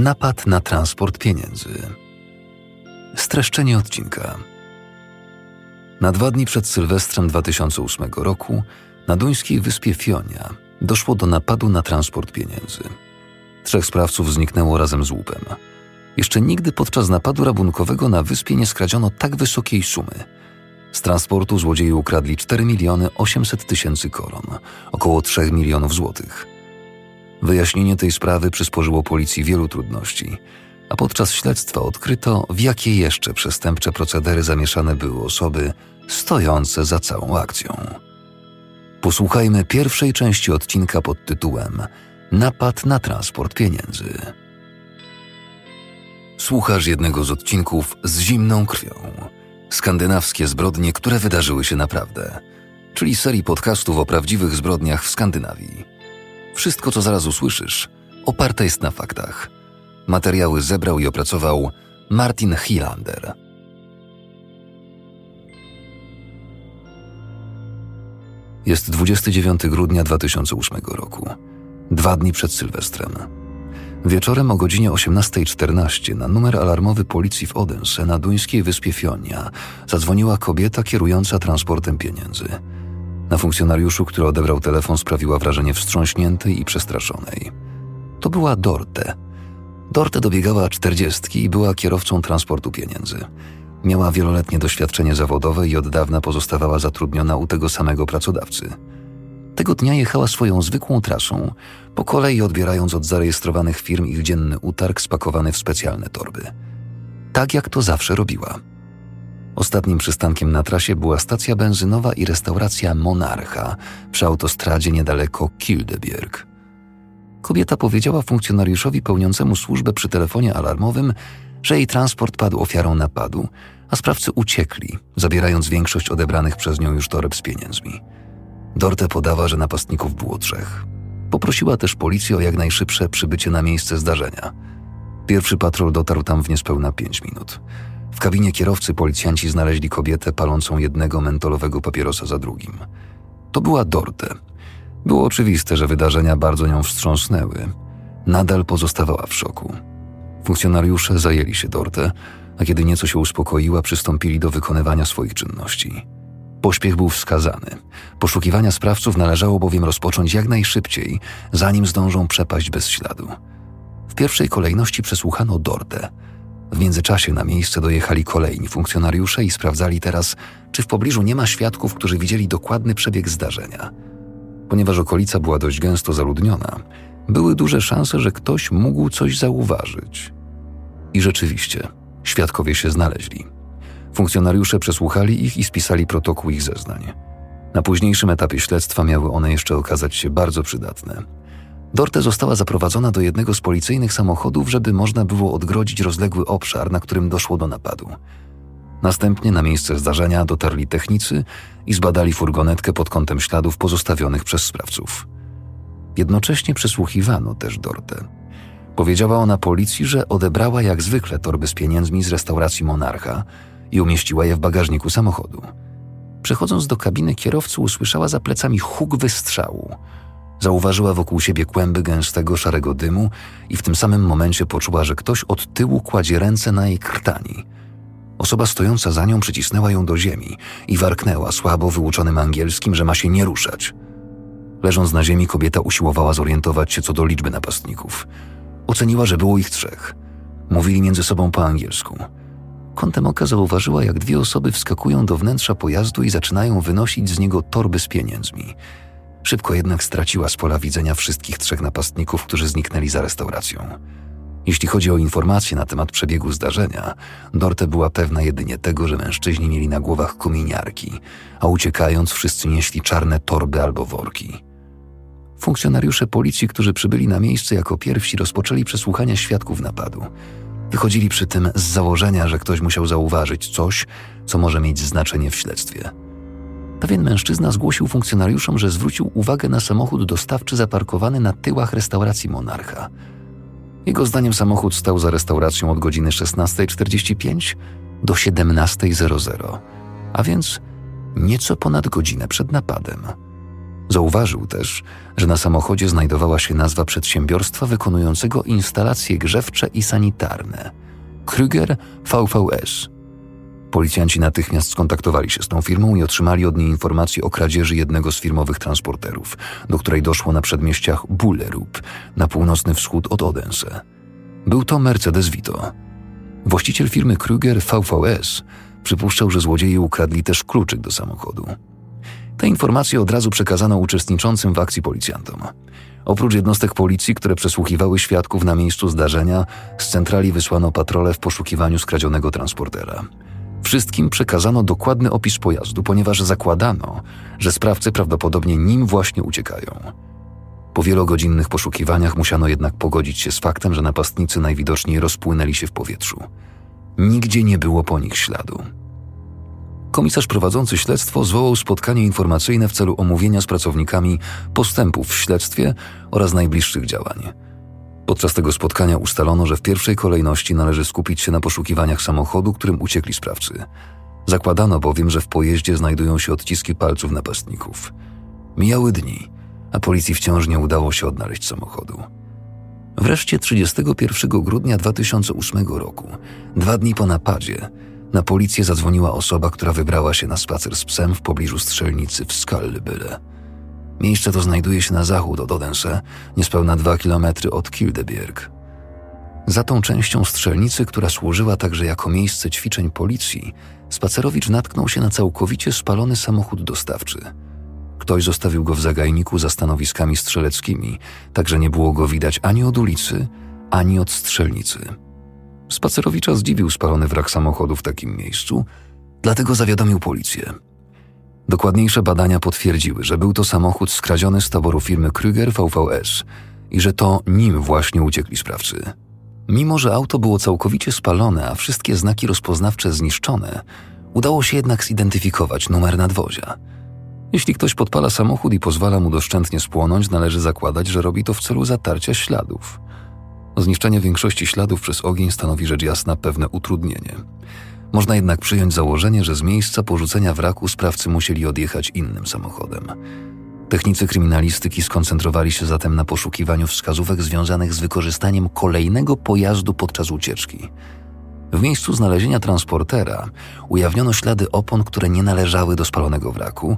Napad na transport pieniędzy. Streszczenie odcinka. Na 2 dni przed Sylwestrem 2008 roku na duńskiej wyspie Fionia doszło do napadu na transport pieniędzy. 3 sprawców zniknęło razem z łupem. Jeszcze nigdy podczas napadu rabunkowego na wyspie nie skradziono tak wysokiej sumy. Z transportu złodzieje ukradli 4 800 000 koron, około 3 milionów złotych. Wyjaśnienie tej sprawy przysporzyło policji wielu trudności, a podczas śledztwa odkryto, w jakie jeszcze przestępcze procedery zamieszane były osoby stojące za całą akcją. Posłuchajmy pierwszej części odcinka pod tytułem Napad na transport pieniędzy. Słuchasz jednego z odcinków z zimną krwią. Skandynawskie zbrodnie, które wydarzyły się naprawdę, czyli serii podcastów o prawdziwych zbrodniach w Skandynawii. Wszystko, co zaraz usłyszysz, oparte jest na faktach. Materiały zebrał i opracował Martin Hillander. Jest 29 grudnia 2008 roku, 2 dni przed Sylwestrem. Wieczorem o godzinie 18:14 na numer alarmowy policji w Odense na duńskiej wyspie Fionia zadzwoniła kobieta kierująca transportem pieniędzy. Na funkcjonariuszu, który odebrał telefon, sprawiła wrażenie wstrząśniętej i przestraszonej. To była Dorte. Dorte dobiegała 40 i była kierowcą transportu pieniędzy. Miała wieloletnie doświadczenie zawodowe i od dawna pozostawała zatrudniona u tego samego pracodawcy. Tego dnia jechała swoją zwykłą trasą, po kolei odbierając od zarejestrowanych firm ich dzienny utarg spakowany w specjalne torby. Tak jak to zawsze robiła. Ostatnim przystankiem na trasie była stacja benzynowa i restauracja Monarcha przy autostradzie niedaleko Kildebierg. Kobieta powiedziała funkcjonariuszowi pełniącemu służbę przy telefonie alarmowym, że jej transport padł ofiarą napadu, a sprawcy uciekli, zabierając większość odebranych przez nią już toreb z pieniędzmi. Dorte podała, że napastników było 3. Poprosiła też policję o jak najszybsze przybycie na miejsce zdarzenia. Pierwszy patrol dotarł tam w niespełna 5 minut. W kabinie kierowcy policjanci znaleźli kobietę palącą jednego mentolowego papierosa za drugim. To była Dorte. Było oczywiste, że wydarzenia bardzo nią wstrząsnęły. Nadal pozostawała w szoku. Funkcjonariusze zajęli się Dorte, a kiedy nieco się uspokoiła, przystąpili do wykonywania swoich czynności. Pośpiech był wskazany. Poszukiwania sprawców należało bowiem rozpocząć jak najszybciej, zanim zdążą przepaść bez śladu. W pierwszej kolejności przesłuchano Dorte. W międzyczasie na miejsce dojechali kolejni funkcjonariusze i sprawdzali teraz, czy w pobliżu nie ma świadków, którzy widzieli dokładny przebieg zdarzenia. Ponieważ okolica była dość gęsto zaludniona, były duże szanse, że ktoś mógł coś zauważyć. I rzeczywiście, świadkowie się znaleźli. Funkcjonariusze przesłuchali ich i spisali protokół ich zeznań. Na późniejszym etapie śledztwa miały one jeszcze okazać się bardzo przydatne. Dorte została zaprowadzona do jednego z policyjnych samochodów, żeby można było odgrodzić rozległy obszar, na którym doszło do napadu. Następnie na miejsce zdarzenia dotarli technicy i zbadali furgonetkę pod kątem śladów pozostawionych przez sprawców. Jednocześnie przesłuchiwano też Dorte. Powiedziała ona policji, że odebrała jak zwykle torby z pieniędzmi z restauracji Monarcha i umieściła je w bagażniku samochodu. Przechodząc do kabiny kierowcy, usłyszała za plecami huk wystrzału. Zauważyła wokół siebie kłęby gęstego, szarego dymu i w tym samym momencie poczuła, że ktoś od tyłu kładzie ręce na jej krtani. Osoba stojąca za nią przycisnęła ją do ziemi i warknęła słabo wyuczonym angielskim, że ma się nie ruszać. Leżąc na ziemi, kobieta usiłowała zorientować się co do liczby napastników. Oceniła, że było ich 3. Mówili między sobą po angielsku. Kątem oka zauważyła, jak 2 osoby wskakują do wnętrza pojazdu i zaczynają wynosić z niego torby z pieniędzmi. Szybko jednak straciła z pola widzenia wszystkich 3 napastników, którzy zniknęli za restauracją. Jeśli chodzi o informacje na temat przebiegu zdarzenia, Dorte była pewna jedynie tego, że mężczyźni mieli na głowach kominiarki, a uciekając wszyscy nieśli czarne torby albo worki. Funkcjonariusze policji, którzy przybyli na miejsce jako pierwsi, rozpoczęli przesłuchania świadków napadu. Wychodzili przy tym z założenia, że ktoś musiał zauważyć coś, co może mieć znaczenie w śledztwie. Pewien mężczyzna zgłosił funkcjonariuszom, że zwrócił uwagę na samochód dostawczy zaparkowany na tyłach restauracji Monarcha. Jego zdaniem samochód stał za restauracją od godziny 16:45 do 17:00, a więc nieco ponad godzinę przed napadem. Zauważył też, że na samochodzie znajdowała się nazwa przedsiębiorstwa wykonującego instalacje grzewcze i sanitarne – Krüger VVS. Policjanci natychmiast skontaktowali się z tą firmą i otrzymali od niej informację o kradzieży jednego z firmowych transporterów, do której doszło na przedmieściach Bullerup, na północny wschód od Odense. Był to Mercedes Vito. Właściciel firmy Krüger VVS przypuszczał, że złodzieje ukradli też kluczyk do samochodu. Te informacje od razu przekazano uczestniczącym w akcji policjantom. Oprócz jednostek policji, które przesłuchiwały świadków na miejscu zdarzenia, z centrali wysłano patrole w poszukiwaniu skradzionego transportera. Wszystkim przekazano dokładny opis pojazdu, ponieważ zakładano, że sprawcy prawdopodobnie nim właśnie uciekają. Po wielogodzinnych poszukiwaniach musiano jednak pogodzić się z faktem, że napastnicy najwidoczniej rozpłynęli się w powietrzu. Nigdzie nie było po nich śladu. Komisarz prowadzący śledztwo zwołał spotkanie informacyjne w celu omówienia z pracownikami postępów w śledztwie oraz najbliższych działań. Podczas tego spotkania ustalono, że w pierwszej kolejności należy skupić się na poszukiwaniach samochodu, którym uciekli sprawcy. Zakładano bowiem, że w pojeździe znajdują się odciski palców napastników. Mijały dni, a policji wciąż nie udało się odnaleźć samochodu. Wreszcie 31 grudnia 2008 roku, 2 dni po napadzie, na policję zadzwoniła osoba, która wybrała się na spacer z psem w pobliżu strzelnicy w Skallebølle. Miejsce to znajduje się na zachód od Odense, niespełna 2 kilometry od Kildebierg. Za tą częścią strzelnicy, która służyła także jako miejsce ćwiczeń policji, spacerowicz natknął się na całkowicie spalony samochód dostawczy. Ktoś zostawił go w zagajniku za stanowiskami strzeleckimi, tak że nie było go widać ani od ulicy, ani od strzelnicy. Spacerowicza zdziwił spalony wrak samochodu w takim miejscu, dlatego zawiadomił policję. Dokładniejsze badania potwierdziły, że był to samochód skradziony z taboru firmy Krüger VVS i że to nim właśnie uciekli sprawcy. Mimo że auto było całkowicie spalone, a wszystkie znaki rozpoznawcze zniszczone, udało się jednak zidentyfikować numer nadwozia. Jeśli ktoś podpala samochód i pozwala mu doszczętnie spłonąć, należy zakładać, że robi to w celu zatarcia śladów. Zniszczenie większości śladów przez ogień stanowi rzecz jasna pewne utrudnienie. Można jednak przyjąć założenie, że z miejsca porzucenia wraku sprawcy musieli odjechać innym samochodem. Technicy kryminalistyki skoncentrowali się zatem na poszukiwaniu wskazówek związanych z wykorzystaniem kolejnego pojazdu podczas ucieczki. W miejscu znalezienia transportera ujawniono ślady opon, które nie należały do spalonego wraku,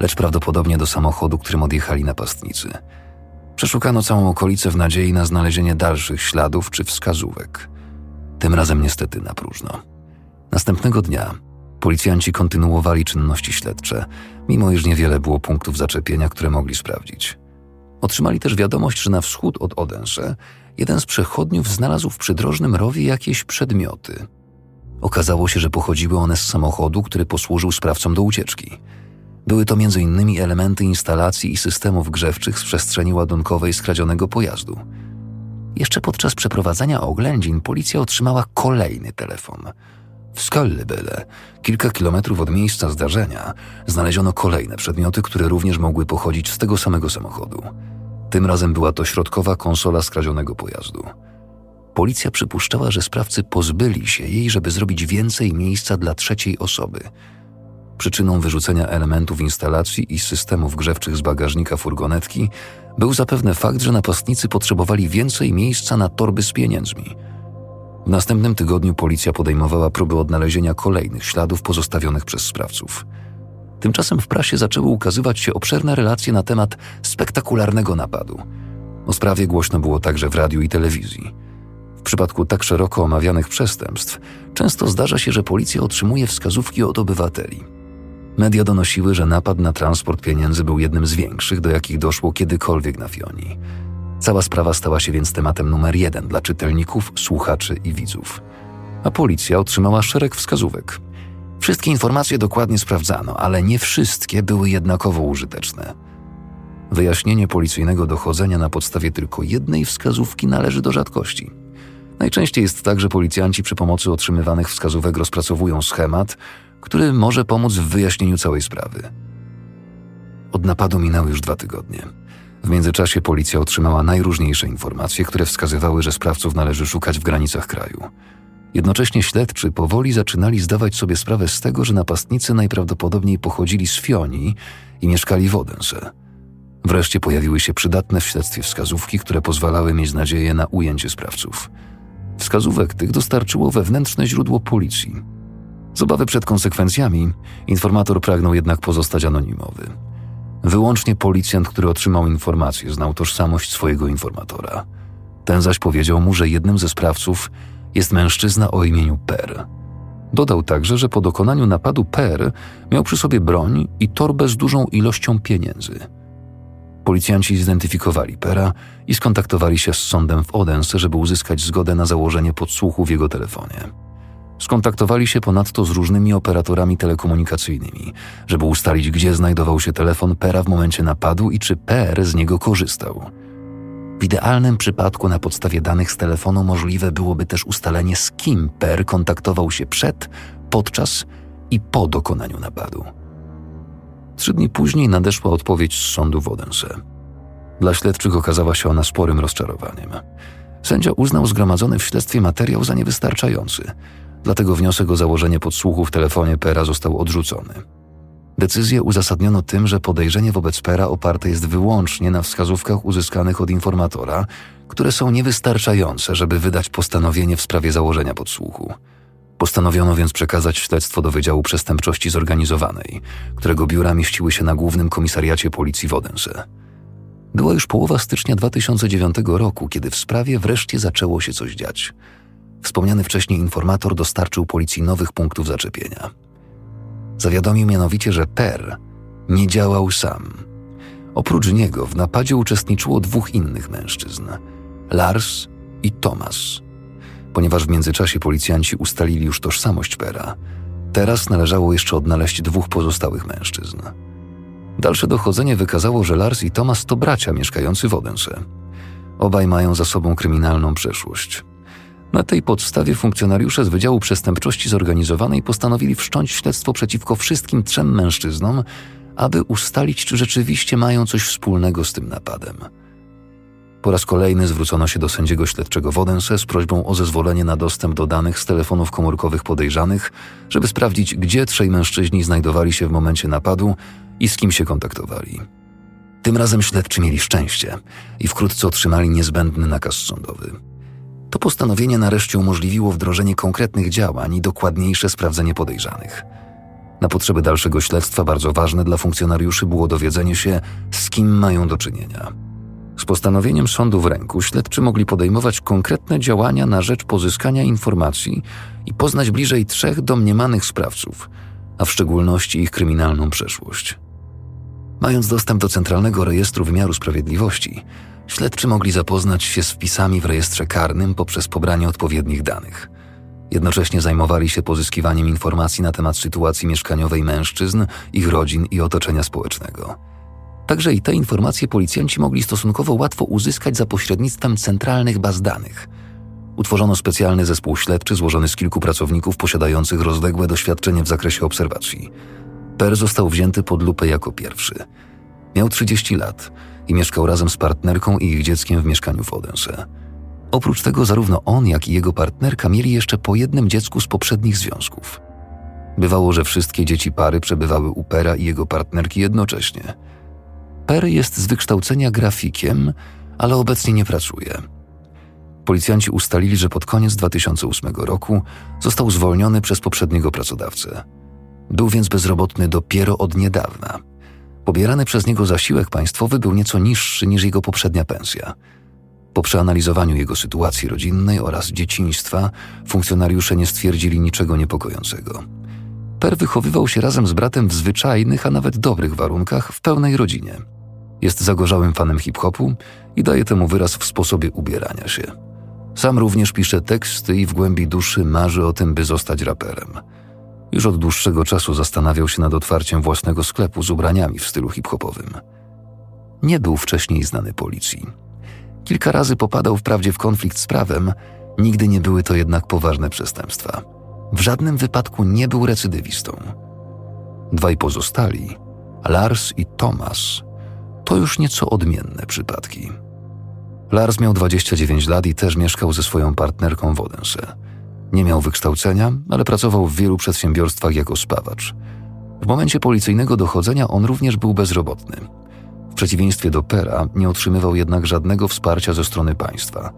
lecz prawdopodobnie do samochodu, którym odjechali napastnicy. Przeszukano całą okolicę w nadziei na znalezienie dalszych śladów czy wskazówek. Tym razem niestety na próżno. Następnego dnia policjanci kontynuowali czynności śledcze, mimo iż niewiele było punktów zaczepienia, które mogli sprawdzić. Otrzymali też wiadomość, że na wschód od Odense jeden z przechodniów znalazł w przydrożnym rowie jakieś przedmioty. Okazało się, że pochodziły one z samochodu, który posłużył sprawcom do ucieczki. Były to m.in. elementy instalacji i systemów grzewczych z przestrzeni ładunkowej skradzionego pojazdu. Jeszcze podczas przeprowadzania oględzin policja otrzymała kolejny telefon. W Skallebølle, kilka kilometrów od miejsca zdarzenia, znaleziono kolejne przedmioty, które również mogły pochodzić z tego samego samochodu. Tym razem była to środkowa konsola skradzionego pojazdu. Policja przypuszczała, że sprawcy pozbyli się jej, żeby zrobić więcej miejsca dla trzeciej osoby. Przyczyną wyrzucenia elementów instalacji i systemów grzewczych z bagażnika furgonetki był zapewne fakt, że napastnicy potrzebowali więcej miejsca na torby z pieniędzmi. W następnym tygodniu policja podejmowała próby odnalezienia kolejnych śladów pozostawionych przez sprawców. Tymczasem w prasie zaczęły ukazywać się obszerne relacje na temat spektakularnego napadu. O sprawie głośno było także w radiu i telewizji. W przypadku tak szeroko omawianych przestępstw często zdarza się, że policja otrzymuje wskazówki od obywateli. Media donosiły, że napad na transport pieniędzy był jednym z większych, do jakich doszło kiedykolwiek na Fionii. Cała sprawa stała się więc tematem numer 1 dla czytelników, słuchaczy i widzów. A policja otrzymała szereg wskazówek. Wszystkie informacje dokładnie sprawdzano, ale nie wszystkie były jednakowo użyteczne. Wyjaśnienie policyjnego dochodzenia na podstawie tylko jednej wskazówki należy do rzadkości. Najczęściej jest tak, że policjanci przy pomocy otrzymywanych wskazówek rozpracowują schemat, który może pomóc w wyjaśnieniu całej sprawy. Od napadu minęły już 2 tygodnie. W międzyczasie policja otrzymała najróżniejsze informacje, które wskazywały, że sprawców należy szukać w granicach kraju. Jednocześnie śledczy powoli zaczynali zdawać sobie sprawę z tego, że napastnicy najprawdopodobniej pochodzili z Fionii i mieszkali w Odense. Wreszcie pojawiły się przydatne w śledztwie wskazówki, które pozwalały mieć nadzieję na ujęcie sprawców. Wskazówek tych dostarczyło wewnętrzne źródło policji. Z obawy przed konsekwencjami informator pragnął jednak pozostać anonimowy. Wyłącznie policjant, który otrzymał informację, znał tożsamość swojego informatora. Ten zaś powiedział mu, że jednym ze sprawców jest mężczyzna o imieniu Per. Dodał także, że po dokonaniu napadu Per miał przy sobie broń i torbę z dużą ilością pieniędzy. Policjanci zidentyfikowali Pera i skontaktowali się z sądem w Odense, żeby uzyskać zgodę na założenie podsłuchu w jego telefonie. Skontaktowali się ponadto z różnymi operatorami telekomunikacyjnymi, żeby ustalić, gdzie znajdował się telefon Pera w momencie napadu i czy Per z niego korzystał. W idealnym przypadku na podstawie danych z telefonu możliwe byłoby też ustalenie, z kim Per kontaktował się przed, podczas i po dokonaniu napadu. 3 dni później nadeszła odpowiedź z sądu w Odense. Dla śledczych okazała się ona sporym rozczarowaniem. Sędzia uznał zgromadzony w śledztwie materiał za niewystarczający, dlatego wniosek o założenie podsłuchu w telefonie Pera został odrzucony. Decyzję uzasadniono tym, że podejrzenie wobec Pera oparte jest wyłącznie na wskazówkach uzyskanych od informatora, które są niewystarczające, żeby wydać postanowienie w sprawie założenia podsłuchu. Postanowiono więc przekazać śledztwo do Wydziału Przestępczości Zorganizowanej, którego biura mieściły się na Głównym Komisariacie Policji w Odense. Była już połowa stycznia 2009 roku, kiedy w sprawie wreszcie zaczęło się coś dziać. Wspomniany wcześniej informator dostarczył policji nowych punktów zaczepienia. Zawiadomił mianowicie, że Per nie działał sam. Oprócz niego w napadzie uczestniczyło 2 innych mężczyzn – Lars i Thomas. Ponieważ w międzyczasie policjanci ustalili już tożsamość Pera, teraz należało jeszcze odnaleźć 2 pozostałych mężczyzn. Dalsze dochodzenie wykazało, że Lars i Thomas to bracia mieszkający w Odense. Obaj mają za sobą kryminalną przeszłość. Na tej podstawie funkcjonariusze z Wydziału Przestępczości Zorganizowanej postanowili wszcząć śledztwo przeciwko wszystkim 3 mężczyznom, aby ustalić, czy rzeczywiście mają coś wspólnego z tym napadem. Po raz kolejny zwrócono się do sędziego śledczego w Odense z prośbą o zezwolenie na dostęp do danych z telefonów komórkowych podejrzanych, żeby sprawdzić, gdzie 3 mężczyźni znajdowali się w momencie napadu i z kim się kontaktowali. Tym razem śledczy mieli szczęście i wkrótce otrzymali niezbędny nakaz sądowy. To postanowienie nareszcie umożliwiło wdrożenie konkretnych działań i dokładniejsze sprawdzenie podejrzanych. Na potrzeby dalszego śledztwa bardzo ważne dla funkcjonariuszy było dowiedzenie się, z kim mają do czynienia. Z postanowieniem sądu w ręku śledczy mogli podejmować konkretne działania na rzecz pozyskania informacji i poznać bliżej 3 domniemanych sprawców, a w szczególności ich kryminalną przeszłość. Mając dostęp do Centralnego Rejestru Wymiaru Sprawiedliwości, śledczy mogli zapoznać się z wpisami w rejestrze karnym poprzez pobranie odpowiednich danych. Jednocześnie zajmowali się pozyskiwaniem informacji na temat sytuacji mieszkaniowej mężczyzn, ich rodzin i otoczenia społecznego. Także i te informacje policjanci mogli stosunkowo łatwo uzyskać za pośrednictwem centralnych baz danych. Utworzono specjalny zespół śledczy złożony z kilku pracowników posiadających rozległe doświadczenie w zakresie obserwacji. Per został wzięty pod lupę jako pierwszy. Miał 30 lat i mieszkał razem z partnerką i ich dzieckiem w mieszkaniu w Odense. Oprócz tego zarówno on, jak i jego partnerka mieli jeszcze po 1 dziecku z poprzednich związków. Bywało, że wszystkie dzieci pary przebywały u Pera i jego partnerki jednocześnie. Per jest z wykształcenia grafikiem, ale obecnie nie pracuje. Policjanci ustalili, że pod koniec 2008 roku został zwolniony przez poprzedniego pracodawcę. Był więc bezrobotny dopiero od niedawna. Pobierany przez niego zasiłek państwowy był nieco niższy niż jego poprzednia pensja. Po przeanalizowaniu jego sytuacji rodzinnej oraz dzieciństwa funkcjonariusze nie stwierdzili niczego niepokojącego. Per wychowywał się razem z bratem w zwyczajnych, a nawet dobrych warunkach w pełnej rodzinie. Jest zagorzałym fanem hip-hopu i daje temu wyraz w sposobie ubierania się. Sam również pisze teksty i w głębi duszy marzy o tym, by zostać raperem. Już od dłuższego czasu zastanawiał się nad otwarciem własnego sklepu z ubraniami w stylu hip-hopowym. Nie był wcześniej znany policji. Kilka razy popadał wprawdzie w konflikt z prawem, nigdy nie były to jednak poważne przestępstwa. W żadnym wypadku nie był recydywistą. 2 pozostali, Lars i Thomas, to już nieco odmienne przypadki. Lars miał 29 lat i też mieszkał ze swoją partnerką w Odense. Nie miał wykształcenia, ale pracował w wielu przedsiębiorstwach jako spawacz. W momencie policyjnego dochodzenia on również był bezrobotny. W przeciwieństwie do Pera nie otrzymywał jednak żadnego wsparcia ze strony państwa.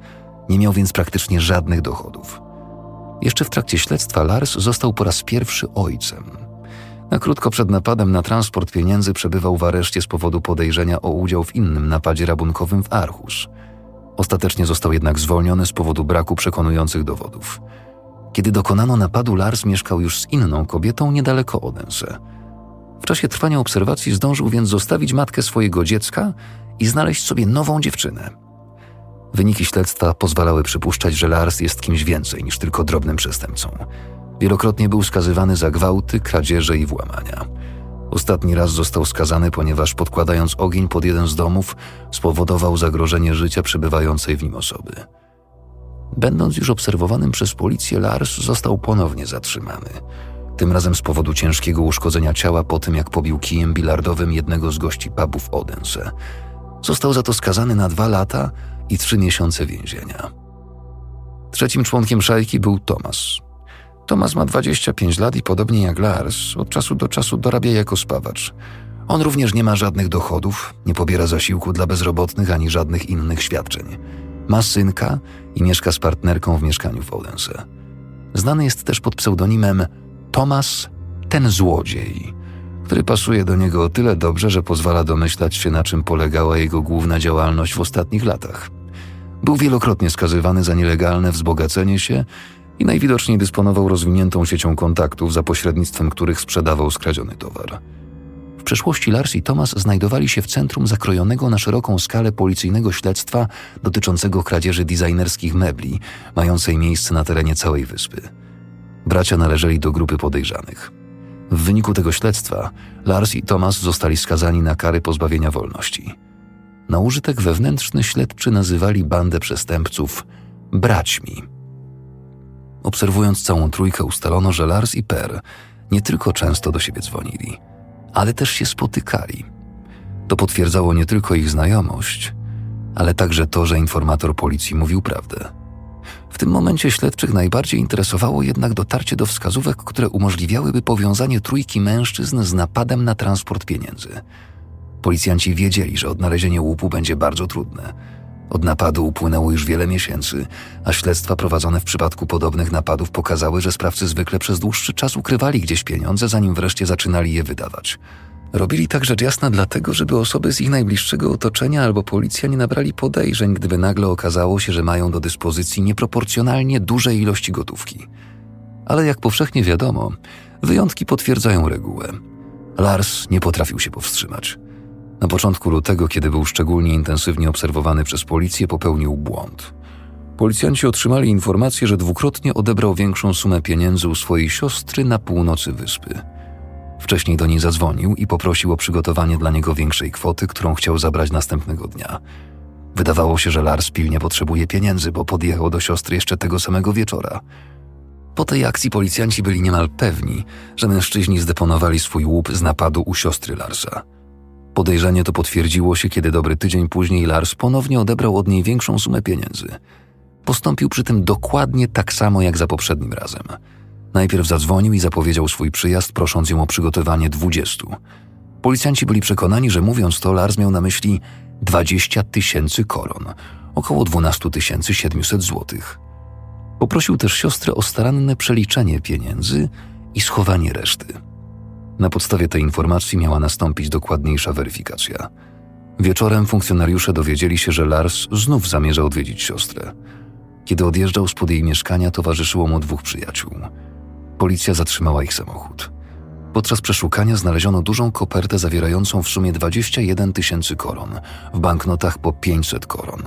Nie miał więc praktycznie żadnych dochodów. Jeszcze w trakcie śledztwa Lars został po raz pierwszy ojcem. Na krótko przed napadem na transport pieniędzy przebywał w areszcie z powodu podejrzenia o udział w innym napadzie rabunkowym w Aarhus. Ostatecznie został jednak zwolniony z powodu braku przekonujących dowodów. Kiedy dokonano napadu, Lars mieszkał już z inną kobietą niedaleko Odense. W czasie trwania obserwacji zdążył więc zostawić matkę swojego dziecka i znaleźć sobie nową dziewczynę. Wyniki śledztwa pozwalały przypuszczać, że Lars jest kimś więcej niż tylko drobnym przestępcą. Wielokrotnie był skazywany za gwałty, kradzieże i włamania. Ostatni raz został skazany, ponieważ podkładając ogień pod jeden z domów, spowodował zagrożenie życia przebywającej w nim osoby. Będąc już obserwowanym przez policję, Lars został ponownie zatrzymany. Tym razem z powodu ciężkiego uszkodzenia ciała po tym, jak pobił kijem bilardowym jednego z gości pubu w Odense. Został za to skazany na 2 lata i 3 miesiące więzienia. Trzecim członkiem szajki był Thomas. Thomas ma 25 lat i podobnie jak Lars, od czasu do czasu dorabia jako spawacz. On również nie ma żadnych dochodów, nie pobiera zasiłku dla bezrobotnych ani żadnych innych świadczeń. Ma synka i mieszka z partnerką w mieszkaniu w Odense. Znany jest też pod pseudonimem Thomas, ten złodziej, który pasuje do niego o tyle dobrze, że pozwala domyślać się, na czym polegała jego główna działalność w ostatnich latach. Był wielokrotnie skazywany za nielegalne wzbogacenie się i najwidoczniej dysponował rozwiniętą siecią kontaktów, za pośrednictwem których sprzedawał skradziony towar. W przeszłości Lars i Thomas znajdowali się w centrum zakrojonego na szeroką skalę policyjnego śledztwa dotyczącego kradzieży designerskich mebli, mającej miejsce na terenie całej wyspy. Bracia należeli do grupy podejrzanych. W wyniku tego śledztwa Lars i Thomas zostali skazani na kary pozbawienia wolności. Na użytek wewnętrzny śledczy nazywali bandę przestępców braćmi. Obserwując całą trójkę, ustalono, że Lars i Per nie tylko często do siebie dzwonili, ale też się spotykali. To potwierdzało nie tylko ich znajomość, ale także to, że informator policji mówił prawdę. W tym momencie śledczych najbardziej interesowało jednak dotarcie do wskazówek, które umożliwiałyby powiązanie trójki mężczyzn z napadem na transport pieniędzy. Policjanci wiedzieli, że odnalezienie łupu będzie bardzo trudne. Od napadu upłynęło już wiele miesięcy, a śledztwa prowadzone w przypadku podobnych napadów pokazały, że sprawcy zwykle przez dłuższy czas ukrywali gdzieś pieniądze, zanim wreszcie zaczynali je wydawać. Robili tak rzecz jasna dlatego, żeby osoby z ich najbliższego otoczenia albo policja nie nabrali podejrzeń, gdyby nagle okazało się, że mają do dyspozycji nieproporcjonalnie duże ilości gotówki. Ale jak powszechnie wiadomo, wyjątki potwierdzają regułę. Lars nie potrafił się powstrzymać. Na początku lutego, kiedy był szczególnie intensywnie obserwowany przez policję, popełnił błąd. Policjanci otrzymali informację, że dwukrotnie odebrał większą sumę pieniędzy u swojej siostry na północy wyspy. Wcześniej do niej zadzwonił i poprosił o przygotowanie dla niego większej kwoty, którą chciał zabrać następnego dnia. Wydawało się, że Lars pilnie potrzebuje pieniędzy, bo podjechał do siostry jeszcze tego samego wieczora. Po tej akcji policjanci byli niemal pewni, że mężczyźni zdeponowali swój łup z napadu u siostry Larsa. Podejrzenie to potwierdziło się, kiedy dobry tydzień później Lars ponownie odebrał od niej większą sumę pieniędzy. Postąpił przy tym dokładnie tak samo jak za poprzednim razem. Najpierw zadzwonił i zapowiedział swój przyjazd, prosząc ją o przygotowanie 20. Policjanci byli przekonani, że mówiąc to, Lars miał na myśli 20 000 koron, około 12 700 złotych. Poprosił też siostrę o staranne przeliczenie pieniędzy i schowanie reszty. Na podstawie tej informacji miała nastąpić dokładniejsza weryfikacja. Wieczorem funkcjonariusze dowiedzieli się, że Lars znów zamierza odwiedzić siostrę. Kiedy odjeżdżał spod jej mieszkania, towarzyszyło mu 2 przyjaciół. Policja zatrzymała ich samochód. Podczas przeszukania znaleziono dużą kopertę zawierającą w sumie 21 000 koron, w banknotach po 500 koron.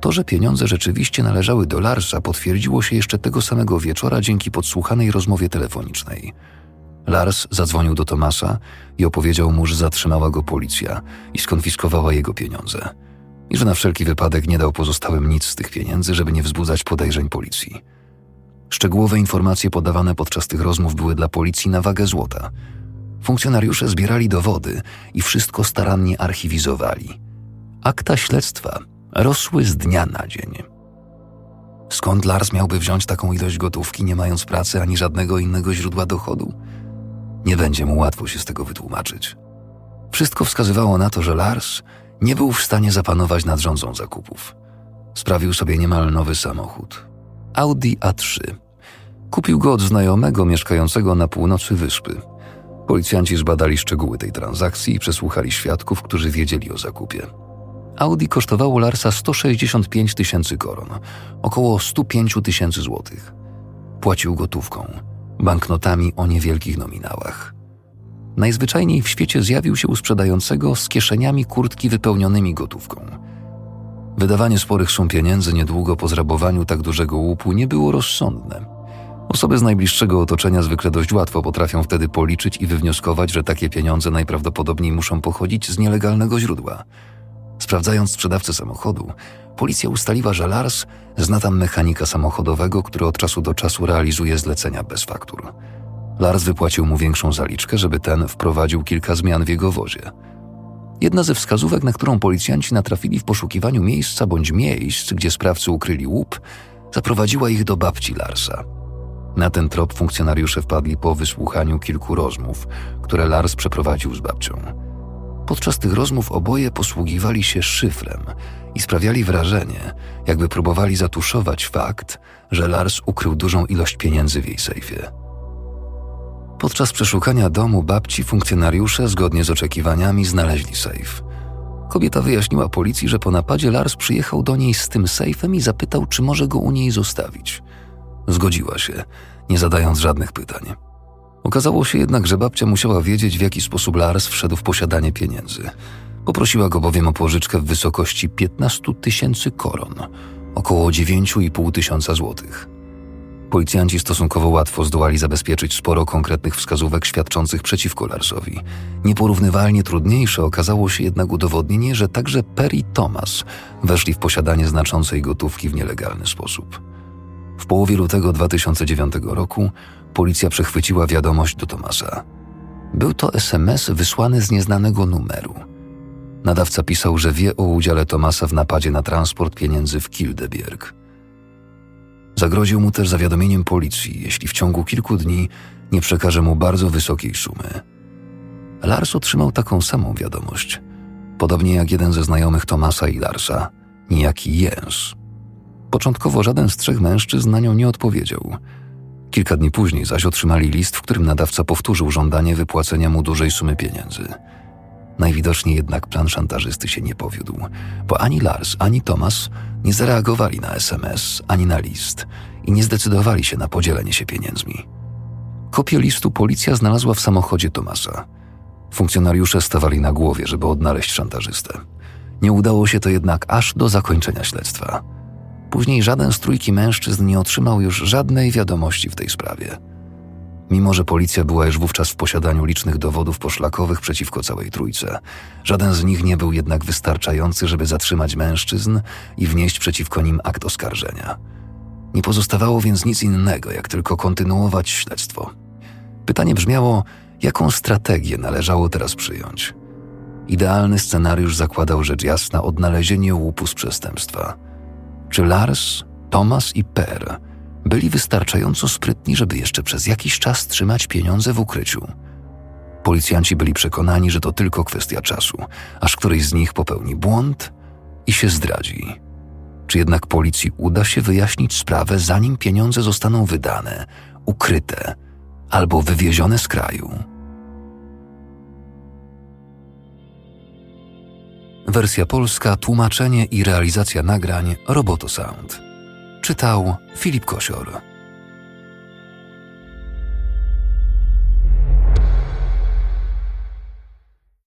To, że pieniądze rzeczywiście należały do Larsa, potwierdziło się jeszcze tego samego wieczora dzięki podsłuchanej rozmowie telefonicznej. Lars zadzwonił do Thomasa i opowiedział mu, że zatrzymała go policja i skonfiskowała jego pieniądze. I że na wszelki wypadek nie dał pozostałym nic z tych pieniędzy, żeby nie wzbudzać podejrzeń policji. Szczegółowe informacje podawane podczas tych rozmów były dla policji na wagę złota. Funkcjonariusze zbierali dowody i wszystko starannie archiwizowali. Akta śledztwa rosły z dnia na dzień. Skąd Lars miałby wziąć taką ilość gotówki, nie mając pracy ani żadnego innego źródła dochodu? Nie będzie mu łatwo się z tego wytłumaczyć. Wszystko wskazywało na to, że Lars nie był w stanie zapanować nad rządzą zakupów. Sprawił sobie niemal nowy samochód. Audi A3. Kupił go od znajomego mieszkającego na północy wyspy. Policjanci zbadali szczegóły tej transakcji i przesłuchali świadków, którzy wiedzieli o zakupie. Audi kosztowało Larsa 165 tysięcy koron, około 105 tysięcy złotych. Płacił gotówką, banknotami o niewielkich nominałach. Najzwyczajniej w świecie zjawił się u sprzedającego z kieszeniami kurtki wypełnionymi gotówką. Wydawanie sporych sum pieniędzy niedługo po zrabowaniu tak dużego łupu nie było rozsądne. Osoby z najbliższego otoczenia zwykle dość łatwo potrafią wtedy policzyć i wywnioskować, że takie pieniądze najprawdopodobniej muszą pochodzić z nielegalnego źródła. Sprawdzając sprzedawcę samochodu, policja ustaliła, że Lars zna tam mechanika samochodowego, który od czasu do czasu realizuje zlecenia bez faktur. Lars wypłacił mu większą zaliczkę, żeby ten wprowadził kilka zmian w jego wozie. Jedna ze wskazówek, na którą policjanci natrafili w poszukiwaniu miejsca bądź miejsc, gdzie sprawcy ukryli łup, zaprowadziła ich do babci Larsa. Na ten trop funkcjonariusze wpadli po wysłuchaniu kilku rozmów, które Lars przeprowadził z babcią. Podczas tych rozmów oboje posługiwali się szyfrem i sprawiali wrażenie, jakby próbowali zatuszować fakt, że Lars ukrył dużą ilość pieniędzy w jej sejfie. Podczas przeszukania domu babci funkcjonariusze, zgodnie z oczekiwaniami, znaleźli sejf. Kobieta wyjaśniła policji, że po napadzie Lars przyjechał do niej z tym sejfem i zapytał, czy może go u niej zostawić. Zgodziła się, nie zadając żadnych pytań. Okazało się jednak, że babcia musiała wiedzieć, w jaki sposób Lars wszedł w posiadanie pieniędzy. Poprosiła go bowiem o pożyczkę w wysokości 15 tysięcy koron, około 9,5 tysiąca złotych. Policjanci stosunkowo łatwo zdołali zabezpieczyć sporo konkretnych wskazówek świadczących przeciwko Larsowi. Nieporównywalnie trudniejsze okazało się jednak udowodnienie, że także Per i Thomas weszli w posiadanie znaczącej gotówki w nielegalny sposób. W połowie lutego 2009 roku policja przechwyciła wiadomość do Thomasa. Był to SMS wysłany z nieznanego numeru. Nadawca pisał, że wie o udziale Thomasa w napadzie na transport pieniędzy w Kildebierg. Zagroził mu też zawiadomieniem policji, jeśli w ciągu kilku dni nie przekaże mu bardzo wysokiej sumy. Lars otrzymał taką samą wiadomość, podobnie jak jeden ze znajomych Thomasa i Larsa, niejaki Jens. Początkowo żaden z trzech mężczyzn na nią nie odpowiedział. Kilka dni później zaś otrzymali list, w którym nadawca powtórzył żądanie wypłacenia mu dużej sumy pieniędzy. Najwidoczniej jednak plan szantażysty się nie powiódł, bo ani Lars, ani Thomas nie zareagowali na SMS, ani na list i nie zdecydowali się na podzielenie się pieniędzmi. Kopię listu policja znalazła w samochodzie Thomasa. Funkcjonariusze stawali na głowie, żeby odnaleźć szantażystę. Nie udało się to jednak aż do zakończenia śledztwa. Później żaden z trójki mężczyzn nie otrzymał już żadnej wiadomości w tej sprawie. Mimo że policja była już wówczas w posiadaniu licznych dowodów poszlakowych przeciwko całej trójce, żaden z nich nie był jednak wystarczający, żeby zatrzymać mężczyzn i wnieść przeciwko nim akt oskarżenia. Nie pozostawało więc nic innego, jak tylko kontynuować śledztwo. Pytanie brzmiało, jaką strategię należało teraz przyjąć? Idealny scenariusz zakładał rzecz jasna odnalezienie łupu z przestępstwa. Czy Lars, Thomas i Per byli wystarczająco sprytni, żeby jeszcze przez jakiś czas trzymać pieniądze w ukryciu? Policjanci byli przekonani, że to tylko kwestia czasu, aż któryś z nich popełni błąd i się zdradzi. Czy jednak policji uda się wyjaśnić sprawę, zanim pieniądze zostaną wydane, ukryte albo wywiezione z kraju? Wersja polska, tłumaczenie i realizacja nagrań Roboto Sound. Czytał Filip Kosior.